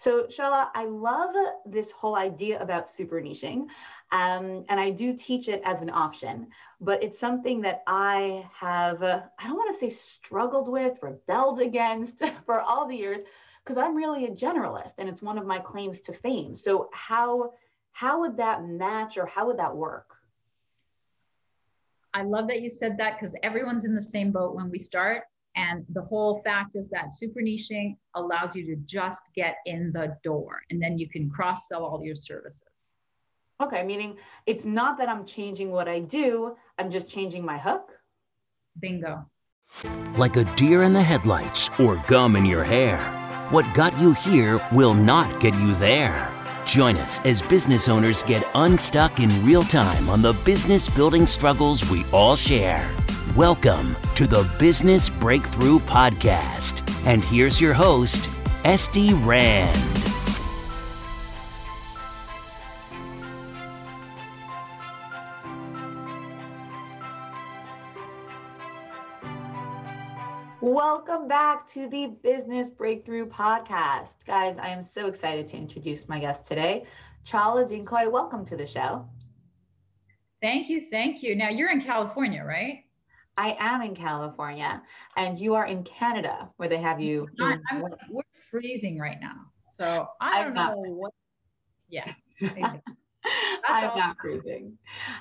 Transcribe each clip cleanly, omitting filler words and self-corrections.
So Chala, I love this whole idea about super niching, and I do teach it as an option, but it's something that I have, I don't want to say struggled with, rebelled against for all the years, because I'm really a generalist and it's one of my claims to fame. So how would that match, or how would that work? I love that you said that, because everyone's in the same boat when we start. And the whole fact is that super niching allows you to just get in the door, and then you can cross-sell all your services. Okay, meaning it's not that I'm changing what I do, I'm just changing my hook. Bingo. Like a deer in the headlights or gum in your hair, what got you here will not get you there. Join us as business owners get unstuck in real time on the business building struggles we all share. Welcome to the Business Breakthrough Podcast. And here's your host, Estee Rand. Welcome back to the Business Breakthrough Podcast. Guys, I am so excited to introduce my guest today, Chala Dincoy. Welcome to the show. Thank you. Thank you. Now, you're in California, right? I am in California, and you are in Canada, where they have you. We're freezing right now, so I don't know what. Yeah, exactly. I'm not freezing,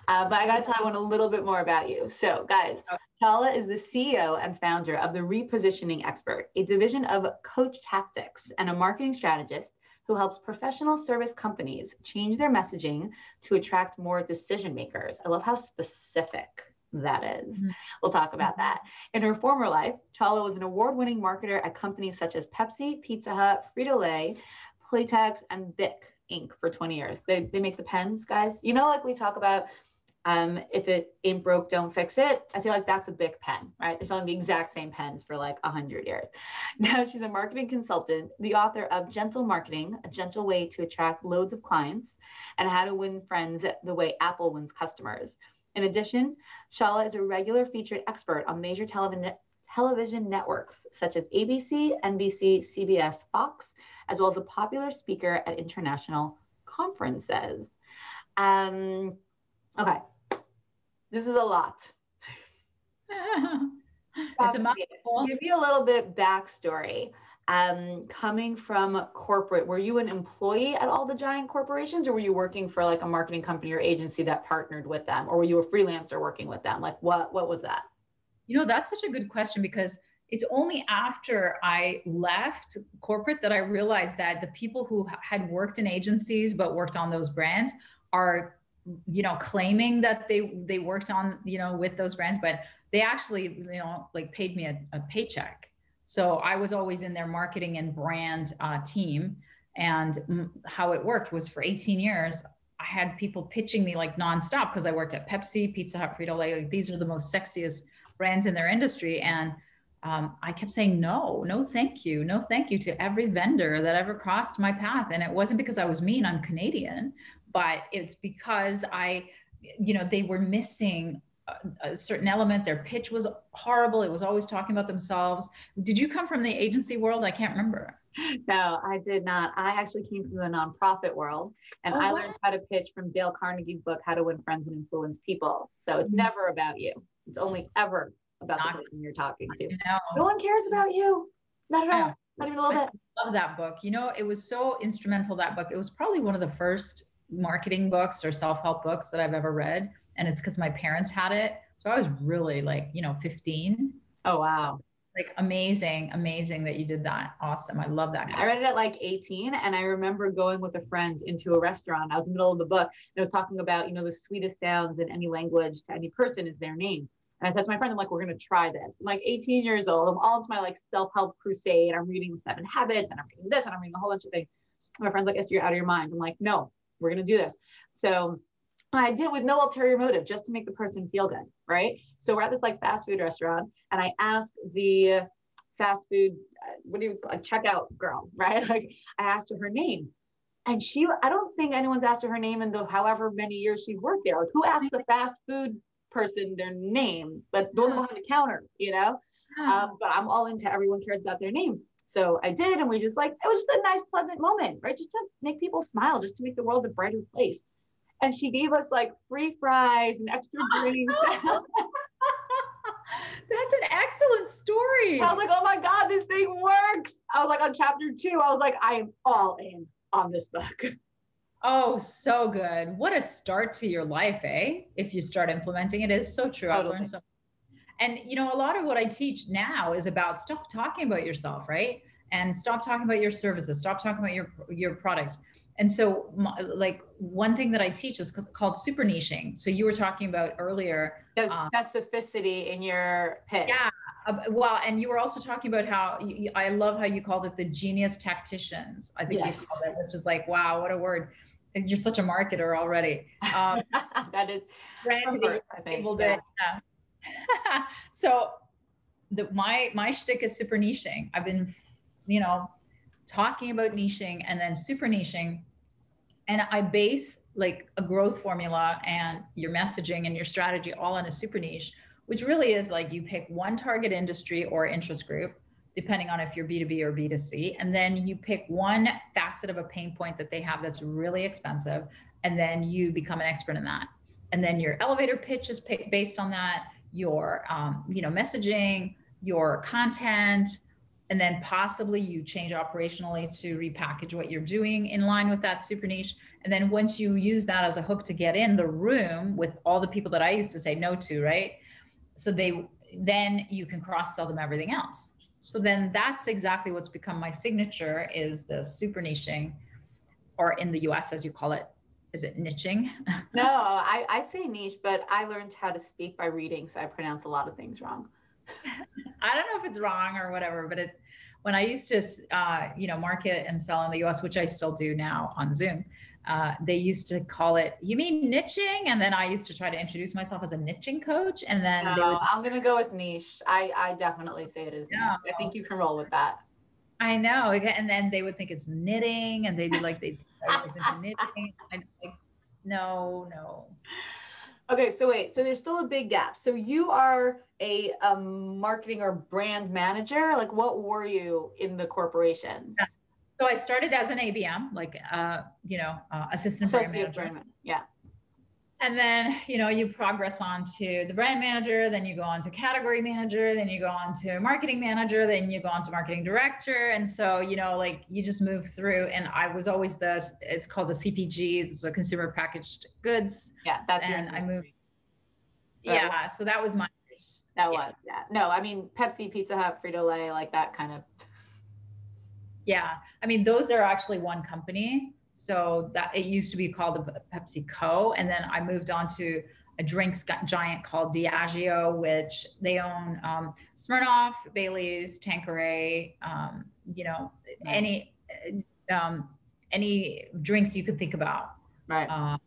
but I got to tell everyone a little bit more about you. So, guys, Chala is the CEO and founder of the Repositioning Expert, a division of Coach Tactics, and a marketing strategist who helps professional service companies change their messaging to attract more decision makers. I love how specific that is. We'll talk about that. In her former life, Chala was an award-winning marketer at companies such as Pepsi, Pizza Hut, Frito Lay, Playtex, and BIC Inc. for 20 years. They make the pens, guys. You know, like we talk about, if it ain't broke, don't fix it. I feel like that's a BIC pen, right? They're selling the exact same pens for like 100 years. Now she's a marketing consultant, the author of Gentle Marketing, A Gentle Way to Attract Loads of Clients, and How to Win Friends the Way Apple Wins Customers. In addition, Chala is a regular featured expert on major television networks such as ABC, NBC, CBS, FOX, as well as a popular speaker at international conferences. Okay, this is a lot. It's a mouthful. Give me a little bit backstory. Coming from corporate, were you an employee at all the giant corporations, or were you working for like a marketing company or agency that partnered with them, or were you a freelancer working with them? Like what was that? You know, that's such a good question, because it's only after I left corporate that I realized that the people who had worked in agencies but worked on those brands are, you know, claiming that they worked on, you know, with those brands, but they actually, you know, like paid me a paycheck. So I was always in their marketing and brand team. And how it worked was, for 18 years, I had people pitching me like nonstop, because I worked at Pepsi, Pizza Hut, Frito-Lay. Like, these are the most sexiest brands in their industry. And I kept saying, no, thank you to every vendor that ever crossed my path. And it wasn't because I was mean, I'm Canadian, but it's because they were missing a certain element. Their pitch was horrible. It was always talking about themselves. Did you come from the agency world? I can't remember. No, I did not. I actually came from the nonprofit world, and I learned how to pitch from Dale Carnegie's book, How to Win Friends and Influence People. So it's never about you. It's only ever about the person you're talking to. No one cares about you. Not at all. Not even a little bit. I love that book. You know, it was so instrumental, that book. It was probably one of the first marketing books or self-help books that I've ever read. And it's because my parents had it. So I was really 15. Oh, wow. So, amazing that you did that. Awesome. I love that. I read it at 18. And I remember going with a friend into a restaurant. I was in the middle of the book, and it was talking about, you know, the sweetest sounds in any language to any person is their name. And I said to my friend, I'm like, we're going to try this. I'm 18 years old. I'm all into my self-help crusade. I'm reading The 7 Habits, and I'm reading this, and I'm reading a whole bunch of things. And my friend's like, Esther, you're out of your mind. I'm like, no, we're going to do this. So I did it with no ulterior motive, just to make the person feel good, right? So we're at this fast food restaurant, and I asked the fast food, checkout girl, right? I asked her name, and I don't think anyone's asked her name in the however many years she's worked there. Who asks a fast food person their name, but the one behind the counter, you know? But I'm all into everyone cares about their name. So I did, and we just like, it was just a nice, pleasant moment, right? Just to make people smile, just to make the world a brighter place. And she gave us like free fries and extra drinks. That's an excellent story. I was like, oh my God, this thing works. I was like on chapter 2, I was like, I am all in on this book. Oh, so good. What a start to your life, eh? If you start implementing it, is so true. Totally. I've learned so much. And you know, a lot of what I teach now is about stop talking about yourself, right? And stop talking about your services, stop talking about your products. And so like one thing that I teach is called super niching. So you were talking about earlier. The specificity in your pitch. Yeah. Well, and you were also talking about how, I love how you called it the genius tacticians. I think you called it, which is like, wow, what a word. You're such a marketer already. That is. Brandy, I think. Yeah. So my shtick is super niching. I've been, you know, talking about niching and then super niching. And I base like a growth formula and your messaging and your strategy all on a super niche, which really is like you pick one target industry or interest group, depending on if you're B2B or B2C, and then you pick one facet of a pain point that they have that's really expensive. And then you become an expert in that. And then your elevator pitch is based on that, your, you know, messaging, your content, and then possibly you change operationally to repackage what you're doing in line with that super niche. And then once you use that as a hook to get in the room with all the people that I used to say no to, right? So then you can cross-sell them everything else. So then that's exactly what's become my signature, is the super niching, or in the US as you call it. Is it niching? No, I say niche, but I learned how to speak by reading. So I pronounce a lot of things wrong. I don't know if it's wrong or whatever, but when I used to, you know, market and sell in the US, which I still do now on Zoom, they used to call it, you mean niching? And then I used to try to introduce myself as a niching coach. And then I'm going to go with niche. I definitely say it as niche. I think you can roll with that. I know. And then they would think it's knitting, and they'd be like, I was into knitting. And like, no. Okay. So wait, so there's still a big gap. So you are a marketing or brand manager. Like, what were you in the corporations? Yeah. So I started as an ABM, like, assistant brand manager. Yeah. And then, you know, you progress on to the brand manager, then you go on to category manager, then you go on to marketing manager, then you go on to marketing director. And so, you know, like you just move through, and I was always it's called the CPG, so consumer packaged goods. Yeah. So that was my. That was. No, I mean, Pepsi, Pizza Hut, Frito Lay, like that kind of. Yeah. I mean, those are actually one company. So that it used to be called PepsiCo. And then I moved on to a drinks giant called Diageo, which they own Smirnoff, Bailey's, Tanqueray, any drinks you could think about. Right.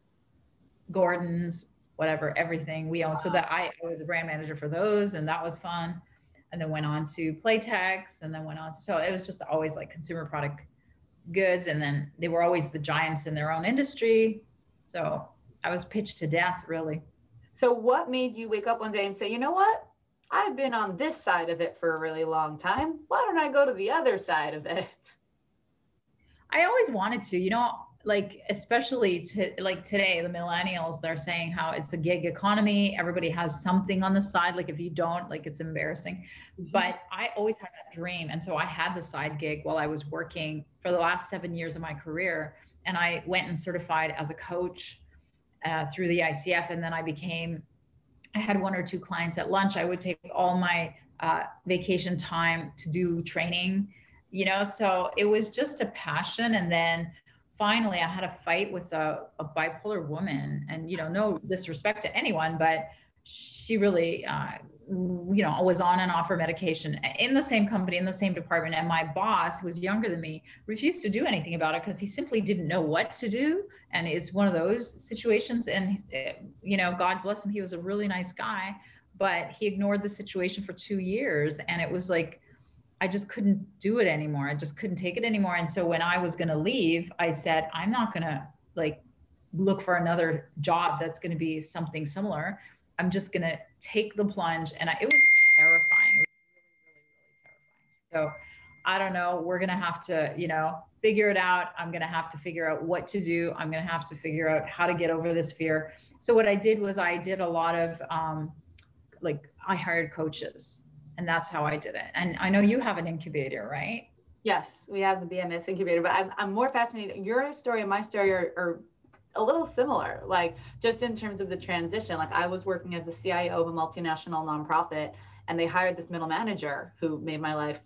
Gordon's, whatever, everything we own. So that I was a brand manager for those, and that was fun. And then went on to Playtex, and then went on to, so it was just always like consumer product goods, and then they were always the giants in their own industry. So I was pitched to death, really. So what made you wake up one day and say, you know what? I've been on this side of it for a really long time. Why don't I go to the other side of it? I always wanted to, you know, like, especially today, the millennials, they're saying how it's a gig economy. Everybody has something on the side. Like if you don't, like it's embarrassing, but I always had that dream. And so I had the side gig while I was working for the last 7 years of my career. And I went and certified as a coach through the ICF. And then I had one or two clients at lunch. I would take all my vacation time to do training, you know, so it was just a passion. And then finally, I had a fight with a bipolar woman, and, you know, no disrespect to anyone, but she really, you know, was on and off her medication in the same company, in the same department. And my boss, who was younger than me, refused to do anything about it because he simply didn't know what to do. And it's one of those situations. And, you know, God bless him. He was a really nice guy, but he ignored the situation for 2 years. And it was like, I just couldn't do it anymore. I just couldn't take it anymore. And so when I was going to leave, I said, I'm not going to like look for another job that's going to be something similar. I'm just going to take the plunge. And it was terrifying. It was really, really, really terrifying. So I don't know, we're going to have to, you know, figure it out. I'm going to have to figure out what to do. I'm going to have to figure out how to get over this fear. So what I did was I did a lot of, I hired coaches, and that's how I did it. And I know you have an incubator, right? Yes, we have the BMS incubator, but I'm more fascinated. Your story and my story are a little similar, like just in terms of the transition. Like I was working as the CIO of a multinational nonprofit, and they hired this middle manager who made my life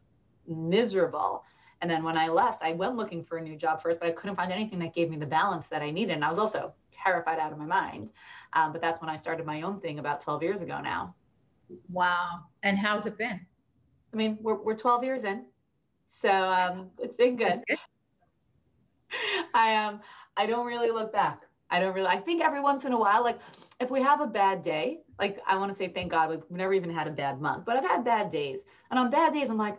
miserable. And then when I left, I went looking for a new job first, but I couldn't find anything that gave me the balance that I needed. And I was also terrified out of my mind. But that's when I started my own thing about 12 years ago now. Wow. And how's it been? I mean, we're 12 years in, so it's been good. I don't really look back. I think every once in a while, like if we have a bad day, like I want to say, thank God, like we never even had a bad month, but I've had bad days. And on bad days, I'm like,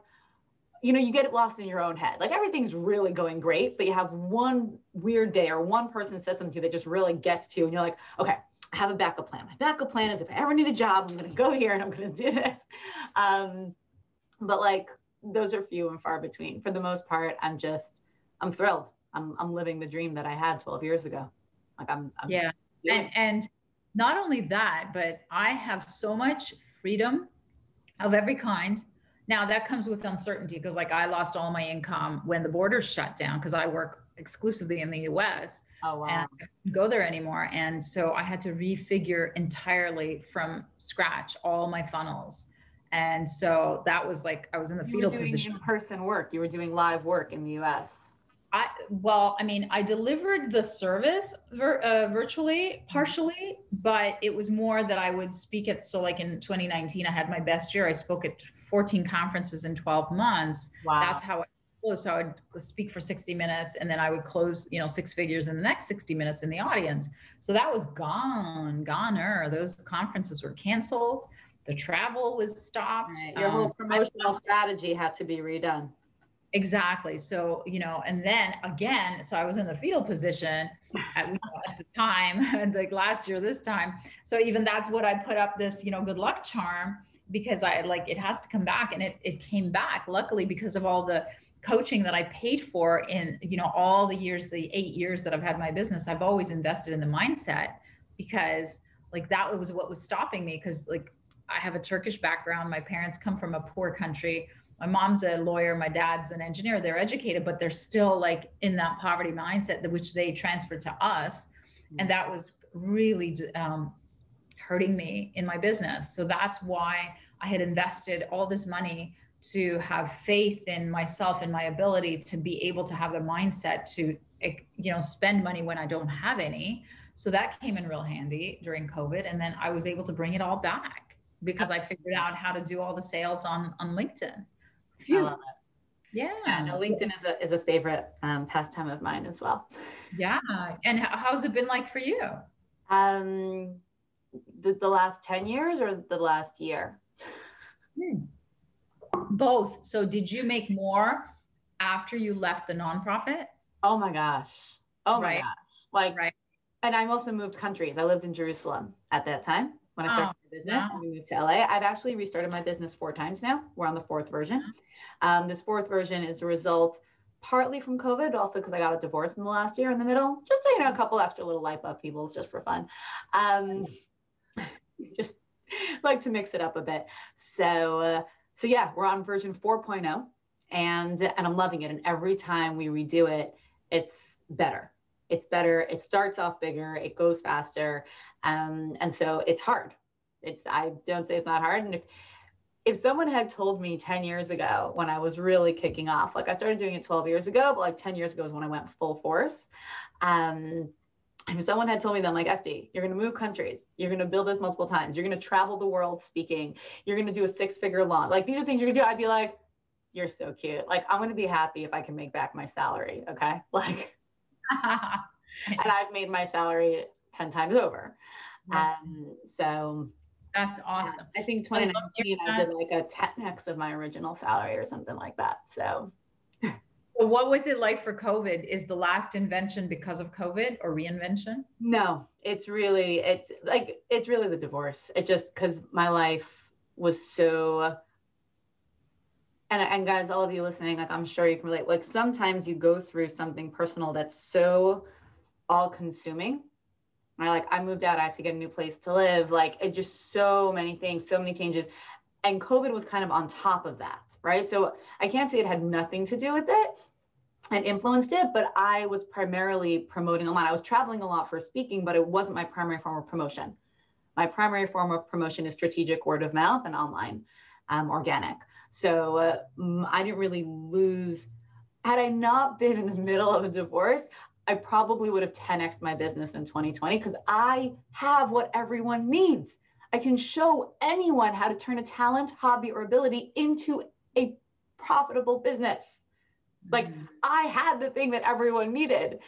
you know, you get lost in your own head. Like everything's really going great, but you have one weird day or one person says something to you that just really gets to you. And you're like, okay, I have a backup plan. My backup plan is if I ever need a job, I'm going to go here and I'm going to do this. But like, those are few and far between. For the most part, I'm thrilled. I'm living the dream that I had 12 years ago. Like I'm yeah. And not only that, but I have so much freedom of every kind. Now that comes with uncertainty because like I lost all my income when the borders shut down because I work exclusively in the US. Oh, wow. And I couldn't go there anymore. And so I had to refigure entirely from scratch all my funnels. And so that was like, I was in the fetal position. You were doing in-person work. You were doing live work in the US. I delivered the service virtually, partially, but it was more that I would speak at. So like in 2019, I had my best year. I spoke at 14 conferences in 12 months. Wow. That's how it was. So I would speak for 60 minutes and then I would close, you know, six figures in the next 60 minutes in the audience. So that was goner. Those conferences were canceled. The travel was stopped. Right. Your whole promotional strategy had to be redone. Exactly. So, you know, and then again, so I was in the fetal position at the time, like last year, this time. So even that's what I put up this, you know, good luck charm, because I like, it has to come back, and it came back luckily because of all the coaching that I paid for in, you know, all the years, the 8 years that I've had my business. I've always invested in the mindset because like, that was what was stopping me. Cause like I have a Turkish background. My parents come from a poor country. My mom's a lawyer, my dad's an engineer, they're educated, but they're still like in that poverty mindset, which they transferred to us. And that was really hurting me in my business. So that's why I had invested all this money to have faith in myself and my ability to be able to have the mindset to, you know, spend money when I don't have any. So that came in real handy during COVID. And then I was able to bring it all back because I figured out how to do all the sales on LinkedIn. I love it. Yeah, no, LinkedIn is a favorite pastime of mine as well. Yeah, and how's it been like for you? The last 10 years or the last year? Both. So did you make more after you left the nonprofit? Oh my gosh. Like, right. And I also moved countries. I lived in Jerusalem at that time when I started my business. Wow. And we moved to LA. I've actually restarted my business 4 times now. We're on the 4th version. This 4th version is a result partly from COVID, also because I got a divorce in the last year in the middle, just so you know, a couple extra little life upheavals just for fun. Just like to mix it up a bit. So yeah, we're on version 4.0 and I'm loving it. And every time we redo it, it's better. It's better. It starts off bigger. It goes faster. And so it's hard. I don't say it's not hard. And if someone had told me 10 years ago when I was really kicking off, like I started doing it 12 years ago, but like 10 years ago is when I went full force. If someone had told me then, like, Esty, you're going to move countries, you're going to build this multiple times, you're going to travel the world speaking, you're going to do a 6-figure launch, like these are things you're going to do, I'd be like, you're so cute. Like, I'm going to be happy if I can make back my salary. Okay. Like, and I've made my salary 10 times over. So that's awesome. Yeah, I think 2019 I did like a 10x of my original salary or something like that. So what was it like for COVID? Is the last invention because of COVID or reinvention? No, it's really the divorce. It just, cause my life was so And guys, all of you listening, like I'm sure you can relate. Like sometimes you go through something personal that's so all-consuming. Right? Like I moved out, I had to get a new place to live. Like it just so many things, so many changes. And COVID was kind of on top of that, right? So I can't say it had nothing to do with it and influenced it, but I was primarily promoting online. I was traveling a lot for speaking, but it wasn't my primary form of promotion. My primary form of promotion is strategic word of mouth and online, organic. So I didn't really lose. Had I not been in the middle of a divorce, I probably would have 10x'd my business in 2020 because I have what everyone needs. I can show anyone how to turn a talent, hobby, or ability into a profitable business. Like I had the thing that everyone needed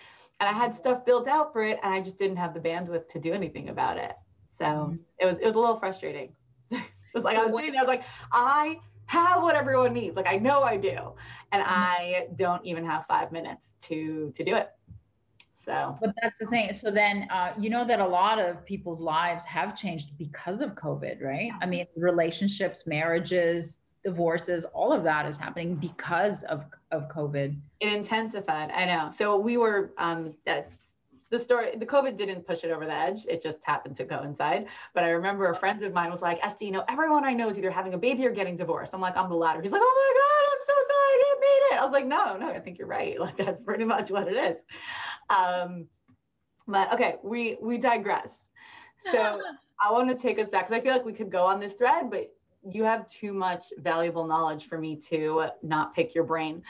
and I had stuff built out for it and I just didn't have the bandwidth to do anything about it. So it was a little frustrating. It was like I was sitting there, I was like, I have what everyone needs. Like I know I do. And I don't even have 5 minutes to do it. So. But that's the thing. So then, you know that a lot of people's lives have changed because of COVID, right? I mean, relationships, marriages, divorces, all of that is happening because of COVID. It intensified. I know. So we were, that's the story. The COVID didn't push it over the edge. It just happened to coincide. But I remember a friend of mine was like, Esty, you know, everyone I know is either having a baby or getting divorced. I'm like, I'm the latter. He's like, oh my God, I'm so sorry I didn't mean it. I was like, no, I think you're right. Like, that's pretty much what it is. But okay, we digress. So I want to take us back because I feel like we could go on this thread, but you have too much valuable knowledge for me to not pick your brain,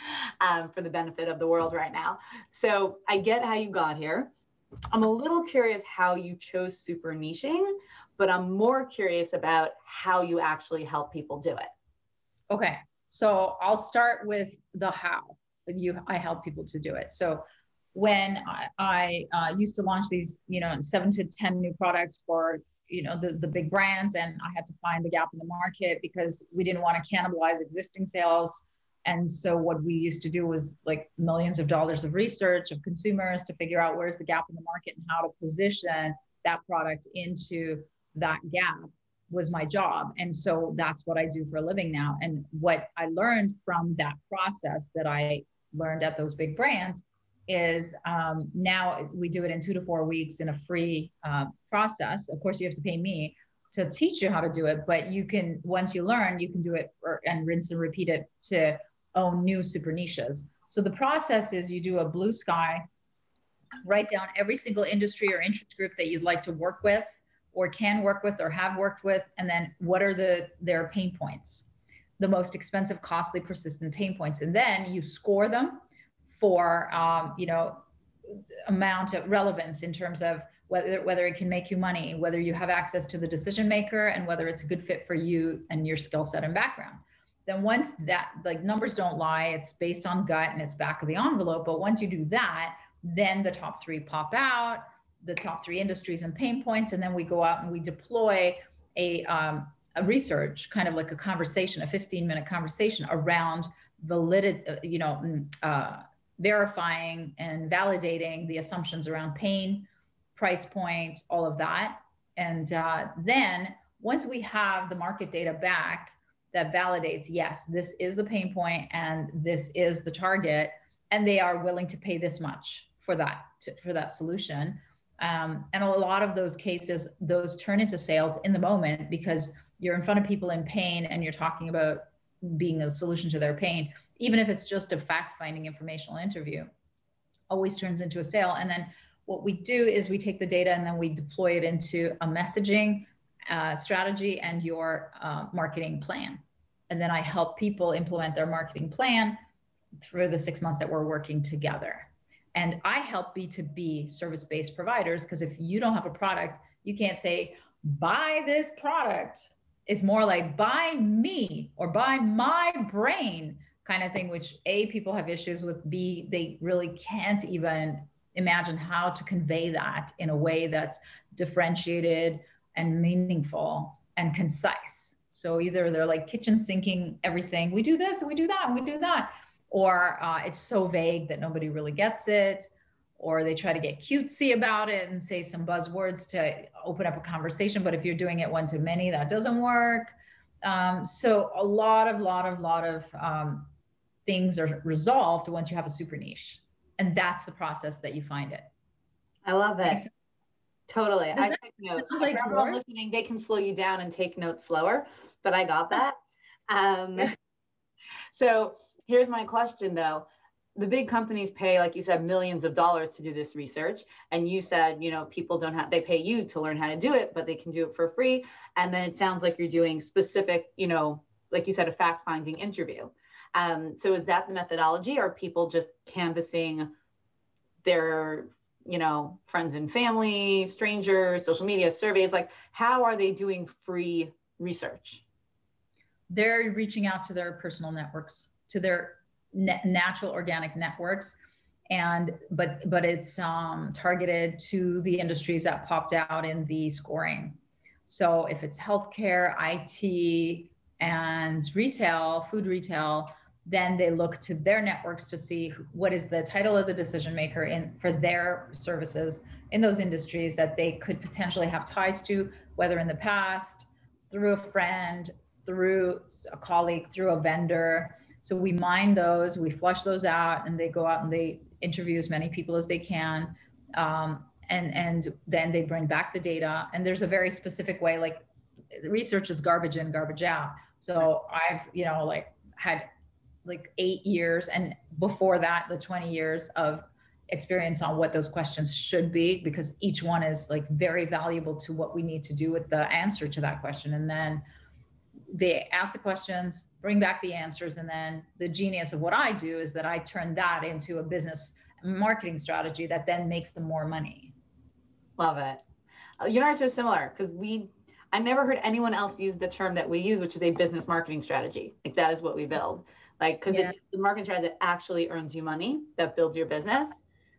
for the benefit of the world right now. So I get how you got here. I'm a little curious how you chose super niching, but I'm more curious about how you actually help people do it. Okay. So I'll start with the how I help people to do it. So when I used to launch these, 7 to 10 new products for, the big brands, and I had to find the gap in the market because we didn't want to cannibalize existing sales. And so what we used to do was like millions of dollars of research of consumers to figure out where's the gap in the market and how to position that product into that gap was my job. And so that's what I do for a living now. And what I learned from that process that I learned at those big brands is now we do it in 2 to 4 weeks in a free process. Of course, you have to pay me to teach you how to do it, but you can, once you learn, you can do it and rinse and repeat it to own new super niches. So the process is you do a blue sky, write down every single industry or interest group that you'd like to work with or can work with or have worked with, and then what are their pain points, the most expensive, costly, persistent pain points. And then you score them for, amount of relevance in terms of whether it can make you money, whether you have access to the decision maker, and whether it's a good fit for you and your skill set and background. Then once that, like, numbers don't lie, it's based on gut and it's back of the envelope. But once you do that, then the top three pop out, the top three industries and pain points. And then we go out and we deploy a research, kind of like a conversation, a 15-minute conversation around verifying and validating the assumptions around pain, price point, all of that. And then once we have the market data back that validates, yes, this is the pain point and this is the target, and they are willing to pay this much for that solution. And a lot of those cases, those turn into sales in the moment because you're in front of people in pain and you're talking about being the solution to their pain, even if it's just a fact-finding informational interview, always turns into a sale. And then what we do is we take the data and then we deploy it into a messaging strategy and your marketing plan. And then I help people implement their marketing plan through the 6 months that we're working together. And I help B2B service-based providers, because if you don't have a product, you can't say, buy this product. It's more like buy me or buy my brain kind of thing, which A, people have issues with, B, they really can't even imagine how to convey that in a way that's differentiated and meaningful and concise. So either they're like kitchen sinking everything, we do this and we do that and we do that, or it's so vague that nobody really gets it, or they try to get cutesy about it and say some buzzwords to open up a conversation. But if you're doing it one to many, that doesn't work. So a lot of things are resolved once you have a super niche, and that's the process that you find it. I love it. Totally. I take notes. Like, for everyone listening, they can slow you down and take notes slower, but I got that. So here's my question though. The big companies pay, like you said, millions of dollars to do this research. And you said, you know, people don't have, they pay you to learn how to do it, but they can do it for free. And then it sounds like you're doing specific, you know, like you said, a fact-finding interview. So is that the methodology, or people just canvassing their, you know, friends and family, strangers, social media, surveys? Like, how are they doing free research? They're reaching out to their personal networks, to their natural organic networks, but it's targeted to the industries that popped out in the scoring. So if it's healthcare, IT, and retail, food retail, then they look to their networks to see what is the title of the decision maker for their services in those industries that they could potentially have ties to, whether in the past, through a friend, through a colleague, through a vendor. So we mine those, we flush those out, and they go out and they interview as many people as they can. And then they bring back the data. And there's a very specific way, like research is garbage in, garbage out. So I've, you know, like had like 8 years, and before that, the 20 years of experience on what those questions should be, because each one is like very valuable to what we need to do with the answer to that question. And then they ask the questions, bring back the answers. And then the genius of what I do is that I turn that into a business marketing strategy that then makes them more money. Love it. You and I are so similar, because I never heard anyone else use the term that we use, which is a business marketing strategy. Like, that is what we build. Like, because it's the marketing strategy that actually earns you money, that builds your business.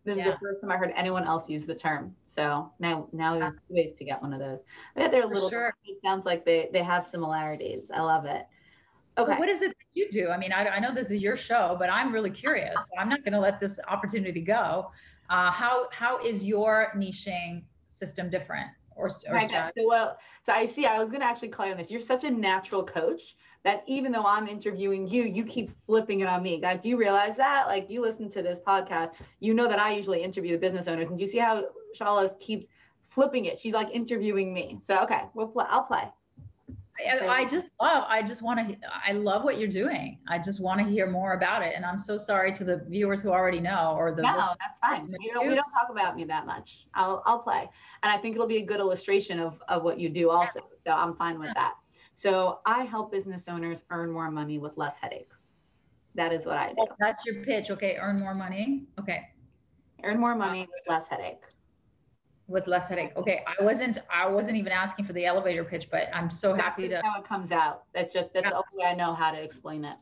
This is the first time I heard anyone else use the term. So now there's ways to get one of those. I bet they're a little, it sounds like they have similarities. I love it. Okay. So what is it that you do? I mean, I know this is your show, but I'm really curious. So I'm not going to let this opportunity go. How is your niching system different? So I was going to actually play on this. You're such a natural coach that even though I'm interviewing you, you keep flipping it on me. God, do you realize that? Like, you listen to this podcast, you know that I usually interview the business owners, and do you see how Chala keeps flipping it? She's like interviewing me. So, okay, I'll play. I love what you're doing. I just want to hear more about it. And I'm so sorry to the viewers who already know, or the listeners. That's fine. You know, we don't talk about me that much. I'll play. And I think it'll be a good illustration of what you do also. So I'm fine with that. So I help business owners earn more money with less headache. That is what I do. Oh, that's your pitch. Okay. Earn more money. Okay. Earn more money with less headache. With less headache. Okay. I wasn't even asking for the elevator pitch, but I'm so happy to how it comes out. That's the only way I know how to explain it.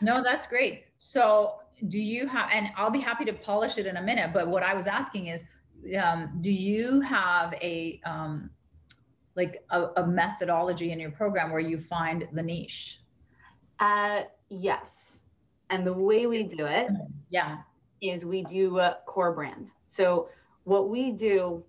No, that's great. So do you have, and I'll be happy to polish it in a minute, but what I was asking is, do you have a methodology in your program where you find the niche? Yes. And the way we do it is we do a core brand. So what we do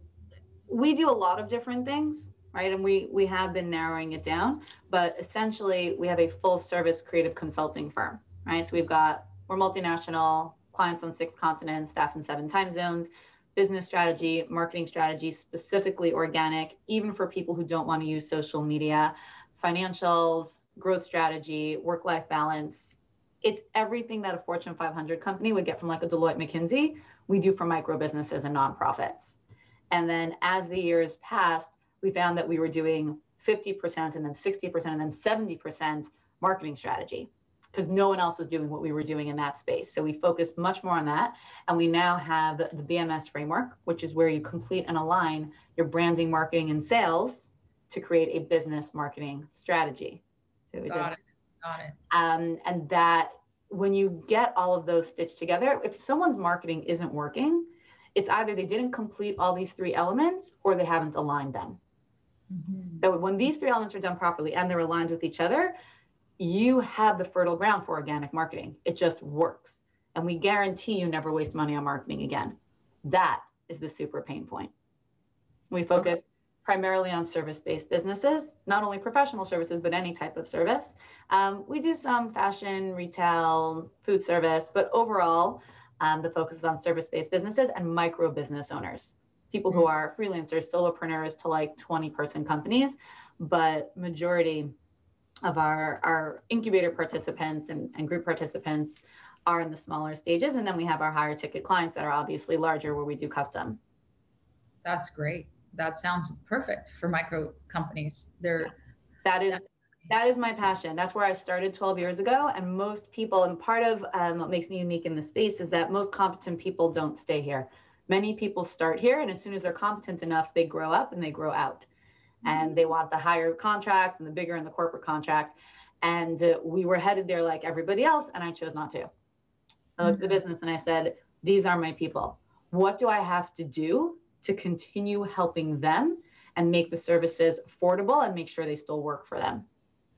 a lot of different things, right? And we have been narrowing it down, but essentially we have a full service creative consulting firm, right? So we're multinational, clients on 6 continents, staff in 7 time zones, business strategy, marketing strategy, specifically organic, even for people who don't want to use social media, financials, growth strategy, work-life balance. It's everything that a Fortune 500 company would get from like a Deloitte McKinsey, we do for micro businesses and nonprofits. And then as the years passed, we found that we were doing 50% and then 60% and then 70% marketing strategy, because no one else was doing what we were doing in that space. So we focused much more on that. And we now have the BMS framework, which is where you complete and align your branding, marketing, and sales to create a business marketing strategy. So we Got it. And that when you get all of those stitched together, if someone's marketing isn't working, it's either they didn't complete all these 3 elements or they haven't aligned them. Mm-hmm. So when these 3 elements are done properly and they're aligned with each other, you have the fertile ground for organic marketing. It just works. And we guarantee you never waste money on marketing again. That is the super pain point. We focus primarily on service-based businesses, not only professional services, but any type of service. We do some fashion, retail, food service, but overall, the focus is on service-based businesses and micro business owners, people who are freelancers, solopreneurs to like 20-person companies, but majority of our incubator participants and group participants are in the smaller stages. And then we have our higher ticket clients that are obviously larger where we do custom. That's great. That sounds perfect for micro companies. That is my passion. That's where I started 12 years ago. And most people, and part of what makes me unique in the space is that most competent people don't stay here. Many people start here, and as soon as they're competent enough, they grow up and they grow out. And they want the higher contracts and the bigger and the corporate contracts. And we were headed there like everybody else, and I chose not to. I looked at the business and I said, these are my people. What do I have to do to continue helping them and make the services affordable and make sure they still work for them?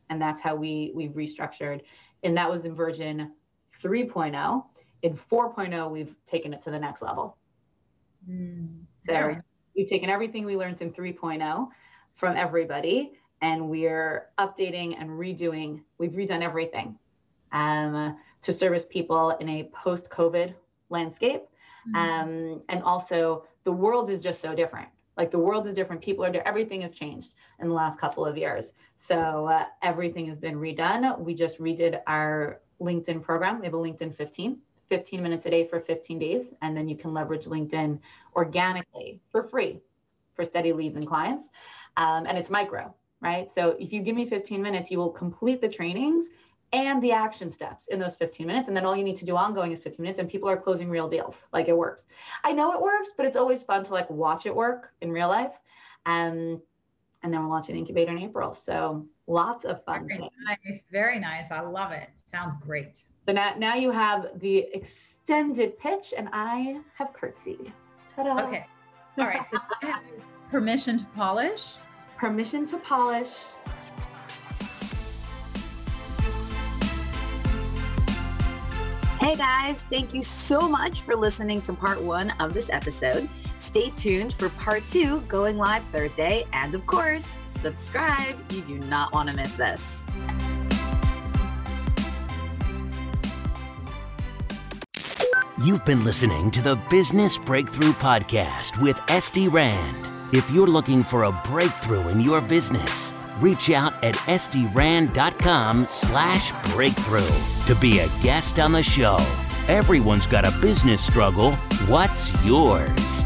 And that's how we restructured. And that was in version 3.0. In 4.0, we've taken it to the next level. So we've taken everything we learned in 3.0 from everybody, and we're updating and redoing. We've redone everything to service people in a post-COVID landscape. And also the world is just so different. Like the world is different. People are different. Everything has changed in the last couple of years. So everything has been redone. We just redid our LinkedIn program. We have a LinkedIn 15 minutes a day for 15 days. And then you can leverage LinkedIn organically for free for steady leads and clients. And it's micro, right? So if you give me 15 minutes, you will complete the trainings and the action steps in those 15 minutes. And then all you need to do ongoing is 15 minutes and people are closing real deals. Like it works. I know it works, but it's always fun to like watch it work in real life. And then we're launching Incubator in April. So lots of fun. Very nice. I love it. Sounds great. So now you have the extended pitch and I have curtsied. Ta-da. Okay. All right. So I have permission to polish. Permission to polish. Hey guys, thank you so much for listening to part 1 of this episode. Stay tuned for part 2 going live Thursday. And of course, subscribe. You do not want to miss this. You've been listening to the Business Breakthrough Podcast with Estee Rand. If you're looking for a breakthrough in your business, reach out at esteerand.com/breakthrough to be a guest on the show. Everyone's got a business struggle. What's yours?